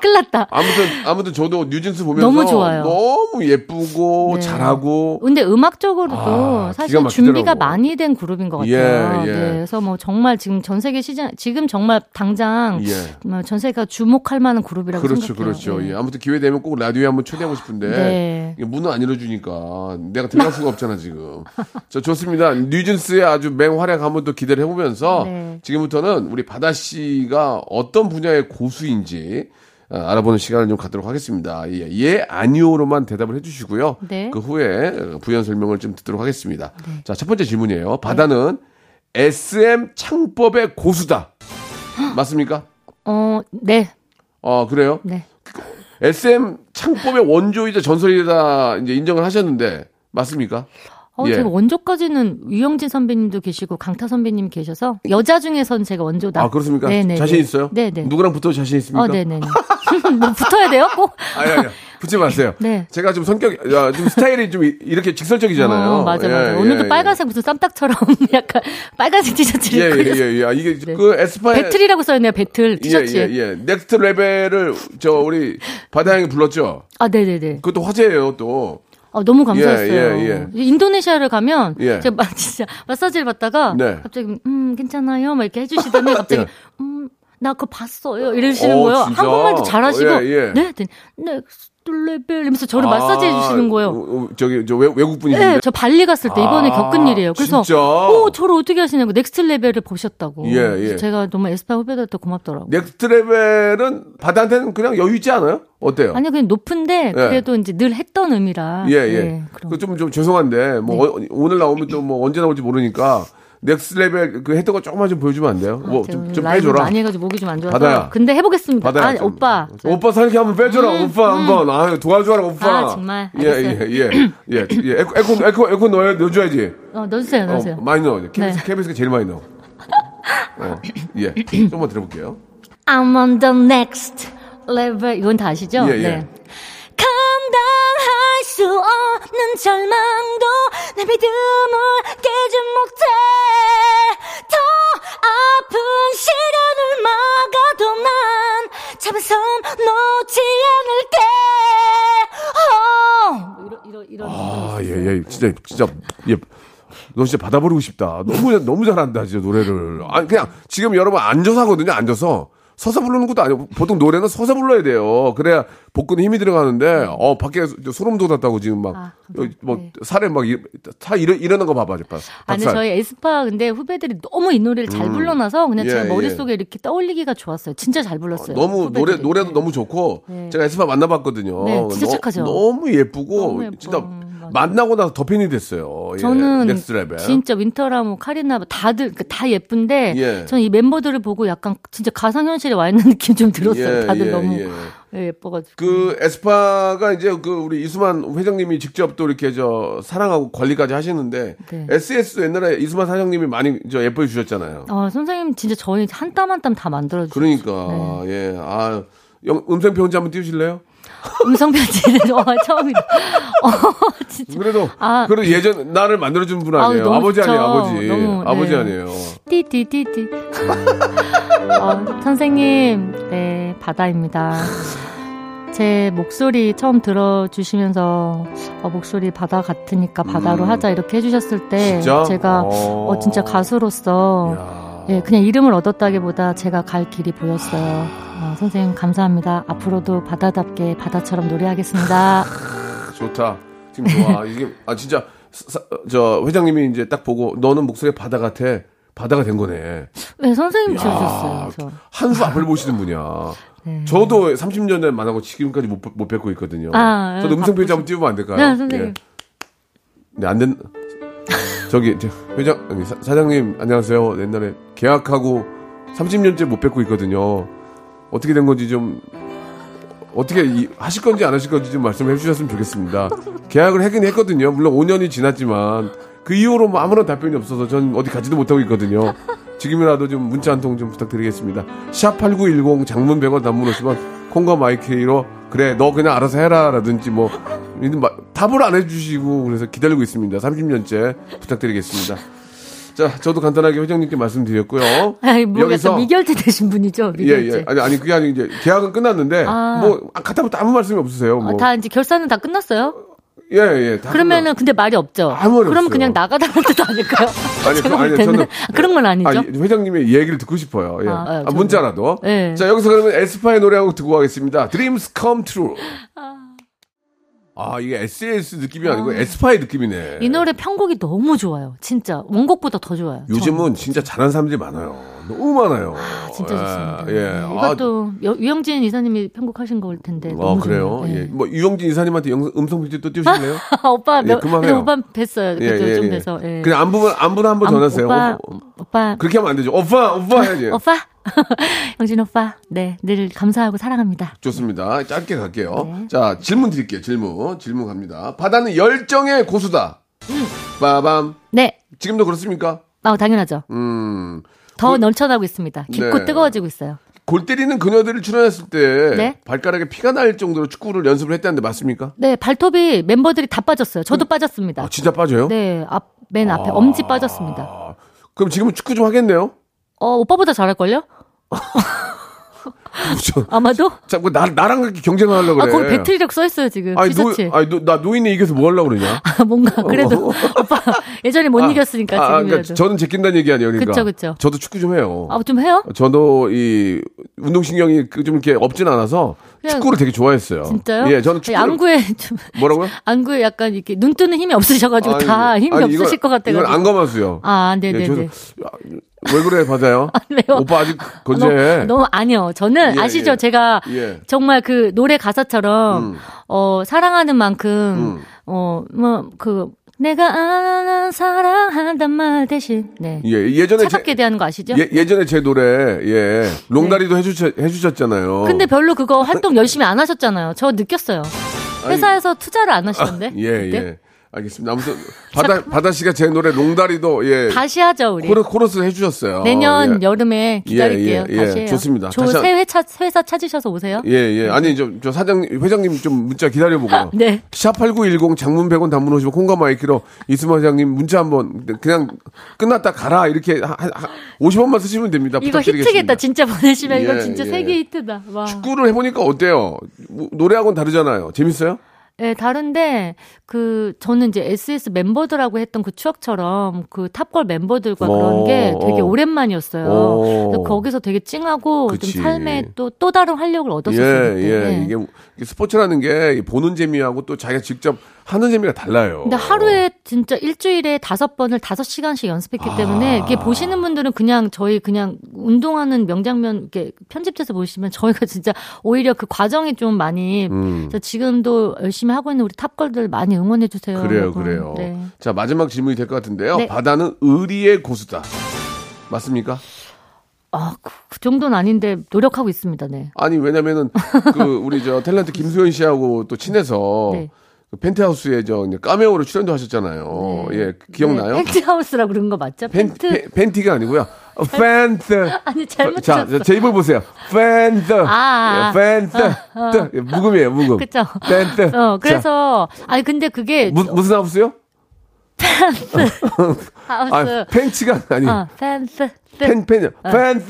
큰일 났다. 아, 아무튼, 아무튼 저도 유진스 보면서. 너무 좋아요. 너무 예쁘고, 네. 잘하고. 근데 음악적으로도 아, 사실 준비가 많이 된 그룹인 것 같아요. 예, 예. 네, 그래서 뭐 정말 지금 전 세계 시장 지금 정말 당장 예. 전 세계가 주목할 만한 그룹이라고 그렇죠, 생각해요. 그렇죠, 그렇죠. 예. 예. 아무튼 기회 되면 꼭 라디오에 한번 초대하고 싶은데 네. 문을 안 열어주니까 내가 들어갈 수가 없잖아 지금. 자, 좋습니다. 뉴진스의 아주 맹활약 한번 또 기대를 해보면서 네. 지금부터는 우리 바다 씨가 어떤 분야의 고수인지. 아, 알아보는 시간을 좀 갖도록 하겠습니다. 예, 예 아니오로만 대답을 해주시고요. 네. 그 후에 부연 설명을 좀 듣도록 하겠습니다. 네. 자, 첫 번째 질문이에요. 바다는 네. 에스엠 창법의 고수다. 맞습니까? 어, 네. 어, 그래요? 네. 에스엠 창법의 원조이자 전설이다 이제 인정을 하셨는데 맞습니까? 어, 예. 제가 원조까지는 유영진 선배님도 계시고 강타 선배님 계셔서 여자 중에선 제가 원조다. 아, 그렇습니까? 네네. 자신 있어요? 네네. 누구랑 붙어도 자신 있습니까? 어, 네네. 뭐 붙어야 돼요? 꼭? 아니, 아니. 붙지 마세요. 네. 제가 좀 성격, 좀 스타일이 좀 이렇게 직설적이잖아요. 어, 맞아, 예, 맞아. 예, 오늘도 예, 빨간색 무슨 쌈딱처럼 약간 빨간색 티셔츠를 입고. 예, 예, 예, 예. 이게 네. 그 에스파의. 배틀이라고 써있네요, 배틀. 티셔츠에. 예, 예, 예. 넥스트 레벨을 저 우리 바다 형이 불렀죠? 아, 네네네. 그것도 화제예요, 또. 아, 너무 감사했어요. 예, 예, 예. 인도네시아를 가면 예. 제가 진짜 마사지를 받다가 네. 갑자기 음 괜찮아요 막 이렇게 해주시더니 갑자기 예. 음 나 그거 봤어요 이러시는 거예요. 진짜? 한국말도 잘하시고 어, 예, 예. 네, 넥스트 레벨 이러면서 저를 아, 마사지해 주시는 거예요. 어, 저기 저 외국 분이신데. 네, 저 발리 갔을 때 이번에 아, 겪은 일이에요. 그래서 진짜? 오 저를 어떻게 하시냐고 넥스트 레벨을 보셨다고. 예, 예. 제가 정말 에스파 후배들한테 고맙더라고요. 넥스트 레벨은 바다한테는 그냥 여유 있지 않아요? 어때요? 아니요, 그냥 높은데, 그래도 예. 이제 늘 했던 의미라. 예, 예. 네, 그 좀, 좀 죄송한데, 뭐, 네. 어, 오늘 나오면 또 뭐 언제 나올지 모르니까, 넥스트 레벨 그 했던 거 조금만 좀 보여주면 안 돼요? 아, 뭐, 좀, 좀 빼줘라. 많이 해가지고 목이 좀 안 좋아서. 바다야. 근데 해보겠습니다. 바다야, 아니, 좀, 오빠. 오빠 살게 한번 빼줘라, 음, 오빠 음. 한번. 아 도와줘라, 오빠. 아, 정말. 예, 알겠어요. 예, 예. 예, 예. 에코, 에코, 에코 넣어야, 넣어줘야지. 어, 넣어주세요, 넣어주세요. 어, 많이 넣어. 케이비에스, 네. 케이비에스가 제일 많이 넣어. 어, 예. 좀만 들어볼게요. I'm on the next. 레벨 이건 다 아시죠? 예, 예. 네. 감당할 수 없는 절망도 내 믿음을 깨지 못해 더 아픈 시련을 막아도 난 잡아선 놓지 않을게. 어. 이런 이런 이런. 아, 예예, 예. 진짜 진짜 예. 너 진짜 받아버리고 싶다. 너무 너무 잘한다, 진짜 노래를. 아니 그냥 지금 여러분 앉아서 하거든요, 앉아서. 서서 부르는 것도 아니고 보통 노래는 서서 불러야 돼요. 그래야 복근에 힘이 들어가는데 어 밖에 소름 돋았다고 지금 막 아, 뭐 네. 살에 막 다 일어 일어난 거 봐봐, 봐. 아니 저희 에스파 근데 후배들이 너무 이 노래를 잘 음. 불러놔서 그냥 예, 제 머릿속에 예. 이렇게 떠올리기가 좋았어요. 진짜 잘 불렀어요. 어, 너무 후배들이. 노래 노래도 네. 너무 좋고 네. 제가 에스파 만나봤거든요. 네, 진짜 착하죠. 너무 예쁘고 너무 진짜. 만나고 나서 더 팬이 됐어요. 예. 저는 넥스트랩에. 진짜 윈터라 뭐 카리나 다들 다 예쁜데 예. 저는 이 멤버들을 보고 약간 진짜 가상현실에 와 있는 느낌 좀 들었어요. 예, 다들 예, 너무 예. 예, 예뻐가지고. 그 에스파가 이제 그 우리 이수만 회장님이 직접 또 이렇게 저 사랑하고 관리까지 하시는데 네. 에스.E.S 옛날에 이수만 사장님이 많이 저 예뻐해 주셨잖아요. 아 선생님 진짜 저희 한 땀 한 땀 다 만들어 주셨어요. 그러니까 네. 예. 아 음성 편지 한번 띄우실래요? 음성 편지는 어, 처음이다. 어, 진짜. 그래도 아, 그래도 예전 나를 만들어준 분 아니에요. 아, 아버지 좋죠. 아니에요, 아버지. 너무, 아버지 네. 아니에요. 띠띠띠띠. 어, 선생님, 네 바다입니다. 제 목소리 처음 들어주시면서 어, 목소리 바다 같으니까 바다로 음. 하자 이렇게 해주셨을 때 진짜? 제가 어... 어, 진짜 가수로서. 야. 예, 그냥 이름을 얻었다기보다 제가 갈 길이 보였어요. 어, 선생님 감사합니다. 앞으로도 바다답게 바다처럼 노래하겠습니다. 좋다. 지금 좋아. 이게 아 진짜 사, 저 회장님이 이제 딱 보고 너는 목소리 바다 같아. 바다가 된 거네. 네, 선생님 지어주셨어요. 한 수 앞을 보시는 분이야. 네. 저도 삼십 년 전에 만나고 지금까지 못 못 뵙고 있거든요. 아, 저도 음성 편지 한번 띄우면 안 될까요? 네, 선생님. 예. 네, 안 된. 저기 회장 아니, 사, 사장님 안녕하세요. 옛날에 계약하고 삼십 년째 못 뵙고 있거든요. 어떻게 된 건지 좀 어떻게 이, 하실 건지 안 하실 건지 좀 말씀해 주셨으면 좋겠습니다. 계약을 하긴 했거든요. 물론 오 년이 지났지만 그 이후로 뭐 아무런 답변이 없어서 전 어디 가지도 못하고 있거든요. 지금이라도 좀 문자 한 통 좀 부탁드리겠습니다. 샵팔구일공 장문 백 원 단문 오십 원 콩과 마이케이로 그래 너 그냥 알아서 해라 라든지 뭐 답을 안 해주시고 그래서 기다리고 있습니다. 삼십 년째 부탁드리겠습니다. 자, 저도 간단하게 회장님께 말씀드렸고요. 아니, 모르겠어. 미결제 되신 분이죠? 미결제. 예, 예. 아니, 아니, 그게 아니, 이제 계약은 끝났는데, 아. 뭐, 가다부터 아무 말씀이 없으세요. 뭐. 아, 다 이제 결산은 다 끝났어요? 예, 예. 다 그러면은, 끝났... 근데 말이 없죠? 아무 말이 그럼 없어요. 그냥 나가다는 뜻 아닐까요? 아니, 그, 아니, 저는. 그런 건 아니죠? 아니, 회장님의 얘기를 듣고 싶어요. 예. 아, 아, 아, 문자라도. 예. 자, 여기서 그러면 에스파의 노래하고 듣고 가겠습니다. Dreams Come True. 아. 아, 이게 에스.E.S 느낌이 아니고 아, 에스파의 느낌이네. 이 노래 편곡이 너무 좋아요. 진짜. 원곡보다 더 좋아요. 요즘은 저는. 진짜 잘하는 사람들이 많아요. 너무 많아요. 아, 진짜 예, 좋습니다. 예. 이것도 아, 유영진 이사님이 편곡하신 거일 텐데. 아, 너무 그래요? 예. 예. 뭐, 유영진 이사님한테 음성편지 또 띄우실래요? 오빠, 몇, 그만해요. 오빠 뵀어요. 예, 예, 좀 돼서. 예. 그냥 안부만, 안부나 한번 전하세요. 오빠, 오빠. 그렇게 하면 안 되죠. 오빠, 오빠 해야지. 오빠? 영진 오빠, 네, 늘 감사하고 사랑합니다. 좋습니다. 짧게 갈게요. 네. 자, 질문 드릴게요. 질문, 질문 갑니다. 바다는 열정의 고수다. 음. 빠밤. 네. 지금도 그렇습니까? 아, 당연하죠. 음. 더 고... 넘쳐나고 있습니다. 깊고 네. 뜨거워지고 있어요. 골 때리는 그녀들을 출연했을 때 네? 발가락에 피가 날 정도로 축구를 연습을 했다는데 맞습니까? 네, 발톱이 멤버들이 다 빠졌어요. 저도 그, 빠졌습니다. 아, 진짜 빠져요? 네, 앞, 맨 앞에 아, 엄지 빠졌습니다. 그럼 지금은 축구 좀 하겠네요? 어, 오빠보다 잘할걸요? 아마도? 자꾸 나, 나랑 그렇게 경쟁을 하려고 그래. 아, 거기 배틀이라고 써있어요, 지금. 아니, 노, 아니 노, 나 노인에 이겨서 뭐 하려고 그러냐? 아, 뭔가, 그래도. 오빠, 예전에 못 아, 이겼으니까, 아, 지금이라도. 그러니까 저는 제낀다는 얘기 아니에요, 그러니까. 그쵸, 그쵸. 저도 축구 좀 해요. 아, 좀 해요? 저도 이, 운동신경이 좀 이렇게 없진 않아서 축구를 되게 좋아했어요. 진짜요? 예, 저는 축구. 안구에 좀. 뭐라고요? 안구에 약간 이렇게 눈 뜨는 힘이 없으셔가지고 아니, 다 힘이 아니, 없으실 이건, 것 같아가지고. 이건 안검하수요. 아, 네네네. 예, 왜 그래, 바다요? 오빠 아직 건재해. 너무, 너무 아니요. 저는 예, 아시죠? 예. 제가 예. 정말 그 노래 가사처럼 음. 어 사랑하는 만큼 음. 어 뭐 그 내가 아는 사랑한단 말 대신 네 예, 예전에 차갑게 제, 대하는 거 아시죠? 예, 예전에 제 노래 예 롱다리도 네. 해주 해주셨잖아요. 근데 별로 그거 활동 열심히 안 하셨잖아요. 저 느꼈어요. 회사에서 아니, 투자를 안 하시던데. 아, 예 그때? 예. 알겠습니다. 아무튼 바다 바다 씨가 제 노래 롱다리도 예 다시 하죠 우리 코러, 코러스 해주셨어요. 내년 예. 여름에 기다릴게요. 예, 예, 다시 해요. 좋습니다. 저 새 회차 회사 찾으셔서 오세요. 예예 예. 아니 저, 저 사장 회장님 좀 문자 기다려보고요. 네. 샵팔구일공 장문 백 원 단문 오시고 콩과 마이키로 이수만 회장님 문자 한번 그냥 끝났다 가라 이렇게 하, 하, 오십 원만 쓰시면 됩니다. 이거 히트겠다 진짜 보내시면 예, 이거 진짜 예. 세계 히트다. 와. 축구를 해보니까 어때요? 노래하고는 다르잖아요. 재밌어요? 예, 네, 다른데, 그, 저는 이제 에스.E.S 멤버들하고 했던 그 추억처럼 그 탑걸 멤버들과 그런 게 되게 오랜만이었어요. 그래서 거기서 되게 찡하고 그치. 좀 삶에 또, 또 다른 활력을 얻었었어요. 예, 예. 네. 이게 스포츠라는 게 보는 재미하고 또 자기가 직접 하는 재미가 달라요. 근데 하루에 진짜 일주일에 다섯 번을 다섯 시간씩 연습했기 아. 때문에 이게 보시는 분들은 그냥 저희 그냥 운동하는 명장면 이렇게 편집돼서 보시면 저희가 진짜 오히려 그 과정이 좀 많이 음. 지금도 열심히 하고 있는 우리 탑걸들 많이 응원해 주세요. 그래요, 여러분. 그래요. 네. 자 마지막 질문이 될 것 같은데요. 네. 바다는 의리의 고수다. 맞습니까? 아, 그, 그 정도는 아닌데 노력하고 있습니다. 네. 아니 왜냐면은 그 우리 저 탤런트 김소연 씨하고 또 친해서. 네. 펜트하우스에 저 까메오로 출연도 하셨잖아요. 네. 예, 기억나요? 네, 펜트하우스라고 그런 거 맞죠? 펜트 펜, 펜티가 아니고요. 펜트. 아니 잘못 자, 제 입을 보세요. 펜트. 아, 예, 펜트. 어, 어. 묵음이에요, 묵음. 그렇죠. 펜트. 어, 그래서 자. 아니 근데 그게 무, 무슨 하우스요? 펜트. 하우스. 아, 펜치가 아니. 어, 펜트. 펜, 펜, 펜스.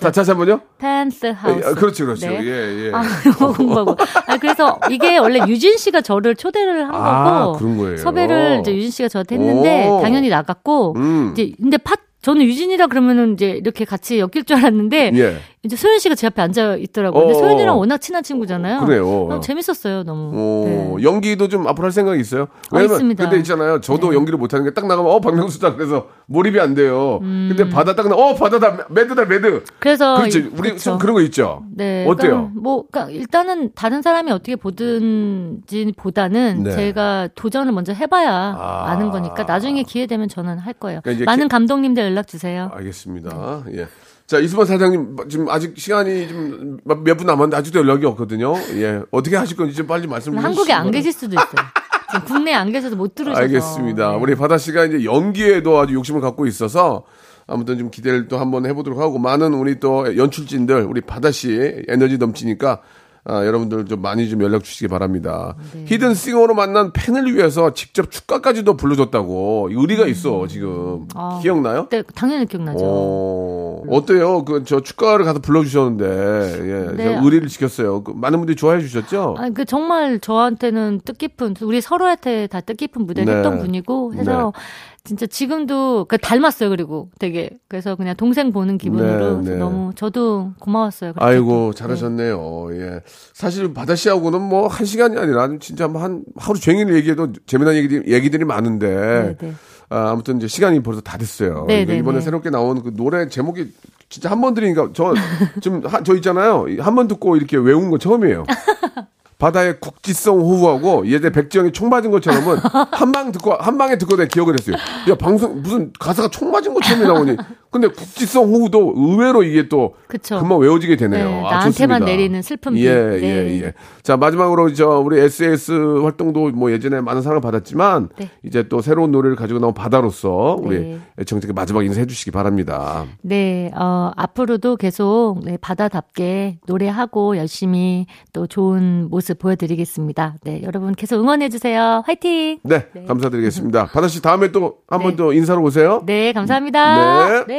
다 다시 한 번요? 펜스 하우스. 그렇죠, 그렇죠. 네. 예, 예. 아, 이거 공부하고. 아, 그래서 이게 원래 유진 씨가 저를 초대를 한 아, 거고. 그런 거예요. 섭외를 이제 유진 씨가 저한테 했는데, 오. 당연히 나갔고. 음. 이제, 근데 팟, 저는 유진이라 그러면은 이제 이렇게 같이 엮일 줄 알았는데. 예. 이제 소연 씨가 제 앞에 앉아 있더라고요. 근데 소연이랑 워낙 친한 친구잖아요. 그래요. 너무 재밌었어요, 너무. 오, 네. 연기도 좀 앞으로 할 생각이 있어요? 왜냐면, 아, 있습니다. 근데 있잖아요. 저도 네. 연기를 못하는 게 딱 나가면, 어, 박명수다. 그래서 몰입이 안 돼요. 음. 근데 바다 딱 나, 어, 바다다. 매드다, 매드. 그래서. 그렇지. 이, 우리 그렇죠. 좀 그런 거 있죠. 네. 어때요? 그러니까 뭐, 그러니까 일단은 다른 사람이 어떻게 보든지 보다는 네. 제가 도전을 먼저 해봐야 아. 아는 거니까 나중에 기회 되면 저는 할 거예요. 그러니까 많은 게... 감독님들 연락 주세요. 알겠습니다. 네. 예. 자, 이수만 사장님, 지금 아직 시간이 좀 몇 분 남았는데 아직도 연락이 없거든요. 예. 어떻게 하실 건지 좀 빨리 말씀 주세요. 한국에 안 계실 수도 있어요. 지금 국내에 안 계셔서 못 들으셔서. 알겠습니다. 네. 우리 바다 씨가 이제 연기에도 아주 욕심을 갖고 있어서 아무튼 좀 기대를 또 한번 해보도록 하고 많은 우리 또 연출진들, 우리 바다 씨 에너지 넘치니까 아, 여러분들 좀 많이 좀 연락 주시기 바랍니다. 네. 히든 싱어로 만난 팬을 위해서 직접 축가까지도 불러줬다고 의리가 있어 지금. 아, 기억나요? 네, 당연히 기억나죠. 어, 어때요? 그 저 축가를 가서 불러주셨는데 예, 네. 의리를 지켰어요. 그, 많은 분들이 좋아해 주셨죠? 아니, 그 정말 저한테는 뜻깊은 우리 서로한테 다 뜻깊은 무대를 네. 했던 분이고 해서 네. 진짜 지금도 그 닮았어요. 그리고 되게 그래서 그냥 동생 보는 기분으로 네, 네. 너무 저도 고마웠어요. 아이고 잘하셨네요. 네. 예, 사실 바다 씨하고는 뭐 한 시간이 아니라 진짜 뭐 한 하루 종일 얘기해도 재미난 얘기들이, 얘기들이 많은데 네, 네. 아, 아무튼 이제 시간이 벌써 다 됐어요. 네, 그러니까 네, 이번에 네. 새롭게 나온 그 노래 제목이 진짜 한 번 들으니까 저 좀 저 있잖아요. 한 번 듣고 이렇게 외운 거 처음이에요. 바다의 국지성 호우하고 예전에 백지영이 총 맞은 것처럼은 한 방 듣고 한 방에 듣고 내가 기억을 했어요. 야 방송 무슨 가사가 총 맞은 것처럼 나오니. 근데 국지성 호우도 의외로 이게 또 그쵸. 금방 외워지게 되네요. 네, 아, 나한테만 좋습니다. 내리는 슬픔. 예예예. 네. 예. 자 마지막으로 저 우리 에스.E.S 활동도 뭐 예전에 많은 사랑을 받았지만 네. 이제 또 새로운 노래를 가지고 나온 바다로서 우리 네. 애청자께 마지막 인사해 주시기 바랍니다. 네 어, 앞으로도 계속 네, 바다답게 노래하고 열심히 또 좋은 모습 보여드리겠습니다. 네, 여러분 계속 응원해주세요. 화이팅! 네, 네. 감사드리겠습니다. 바다씨 다음에 또 한 번 더 네. 인사로 오세요. 네, 감사합니다. 네.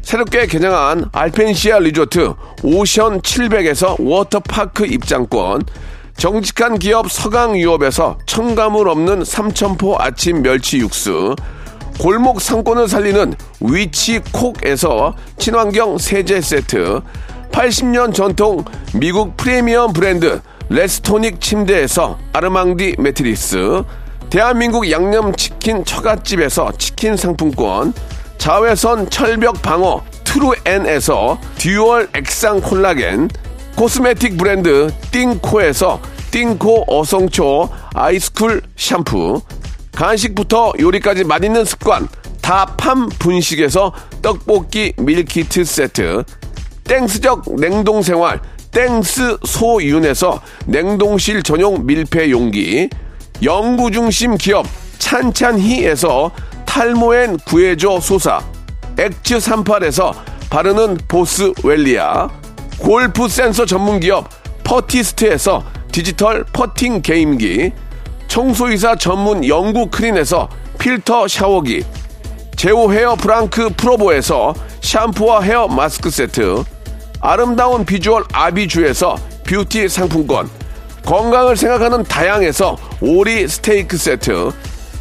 새롭게 개장한 알펜시아 리조트 오션 칠백에서 워터파크 입장권, 정직한 기업 서강유업에서 첨가물 없는 삼천포 아침 멸치 육수, 골목 상권을 살리는 위치콕에서 친환경 세제 세트, 팔십 년 전통 미국 프리미엄 브랜드 레스토닉 침대에서 아르망디 매트리스, 대한민국 양념치킨 처갓집에서 치킨 상품권, 자외선 철벽 방어 트루엔에서 듀얼 액상 콜라겐, 코스메틱 브랜드 띵코에서 띵코 어성초 아이스쿨 샴푸, 간식부터 요리까지 맛있는 습관 다팜 분식에서 떡볶이 밀키트 세트, 땡스적 냉동생활 땡스 소윤에서 냉동실 전용 밀폐 용기, 연구중심 기업 찬찬히에서 탈모엔 구해줘 소사, 엑츠삼십팔에서 바르는 보스웰리아, 골프 센서 전문기업 퍼티스트에서 디지털 퍼팅 게임기, 청소이사 전문 영구 크린에서 필터 샤워기, 제오헤어 프랑크 프로보에서 샴푸와 헤어 마스크 세트, 아름다운 비주얼 아비주에서 뷰티 상품권, 건강을 생각하는 다양에서 오리 스테이크 세트,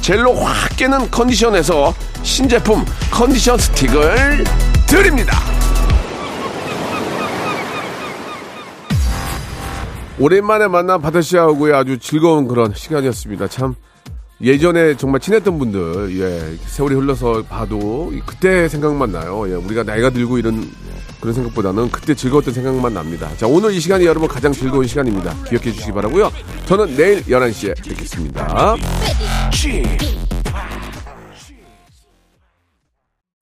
젤로 확 깨는 컨디션에서 신제품 컨디션 스틱을 드립니다. 오랜만에 만난 바다씨하고의 아주 즐거운 그런 시간이었습니다. 참 예전에 정말 친했던 분들, 예, 세월이 흘러서 봐도 그때 생각만 나요. 예, 우리가 나이가 들고 이런 그런 생각보다는 그때 즐거웠던 생각만 납니다. 자, 오늘 이 시간이 여러분 가장 즐거운 시간입니다. 기억해 주시기 바라고요. 저는 내일 열한 시에 뵙겠습니다.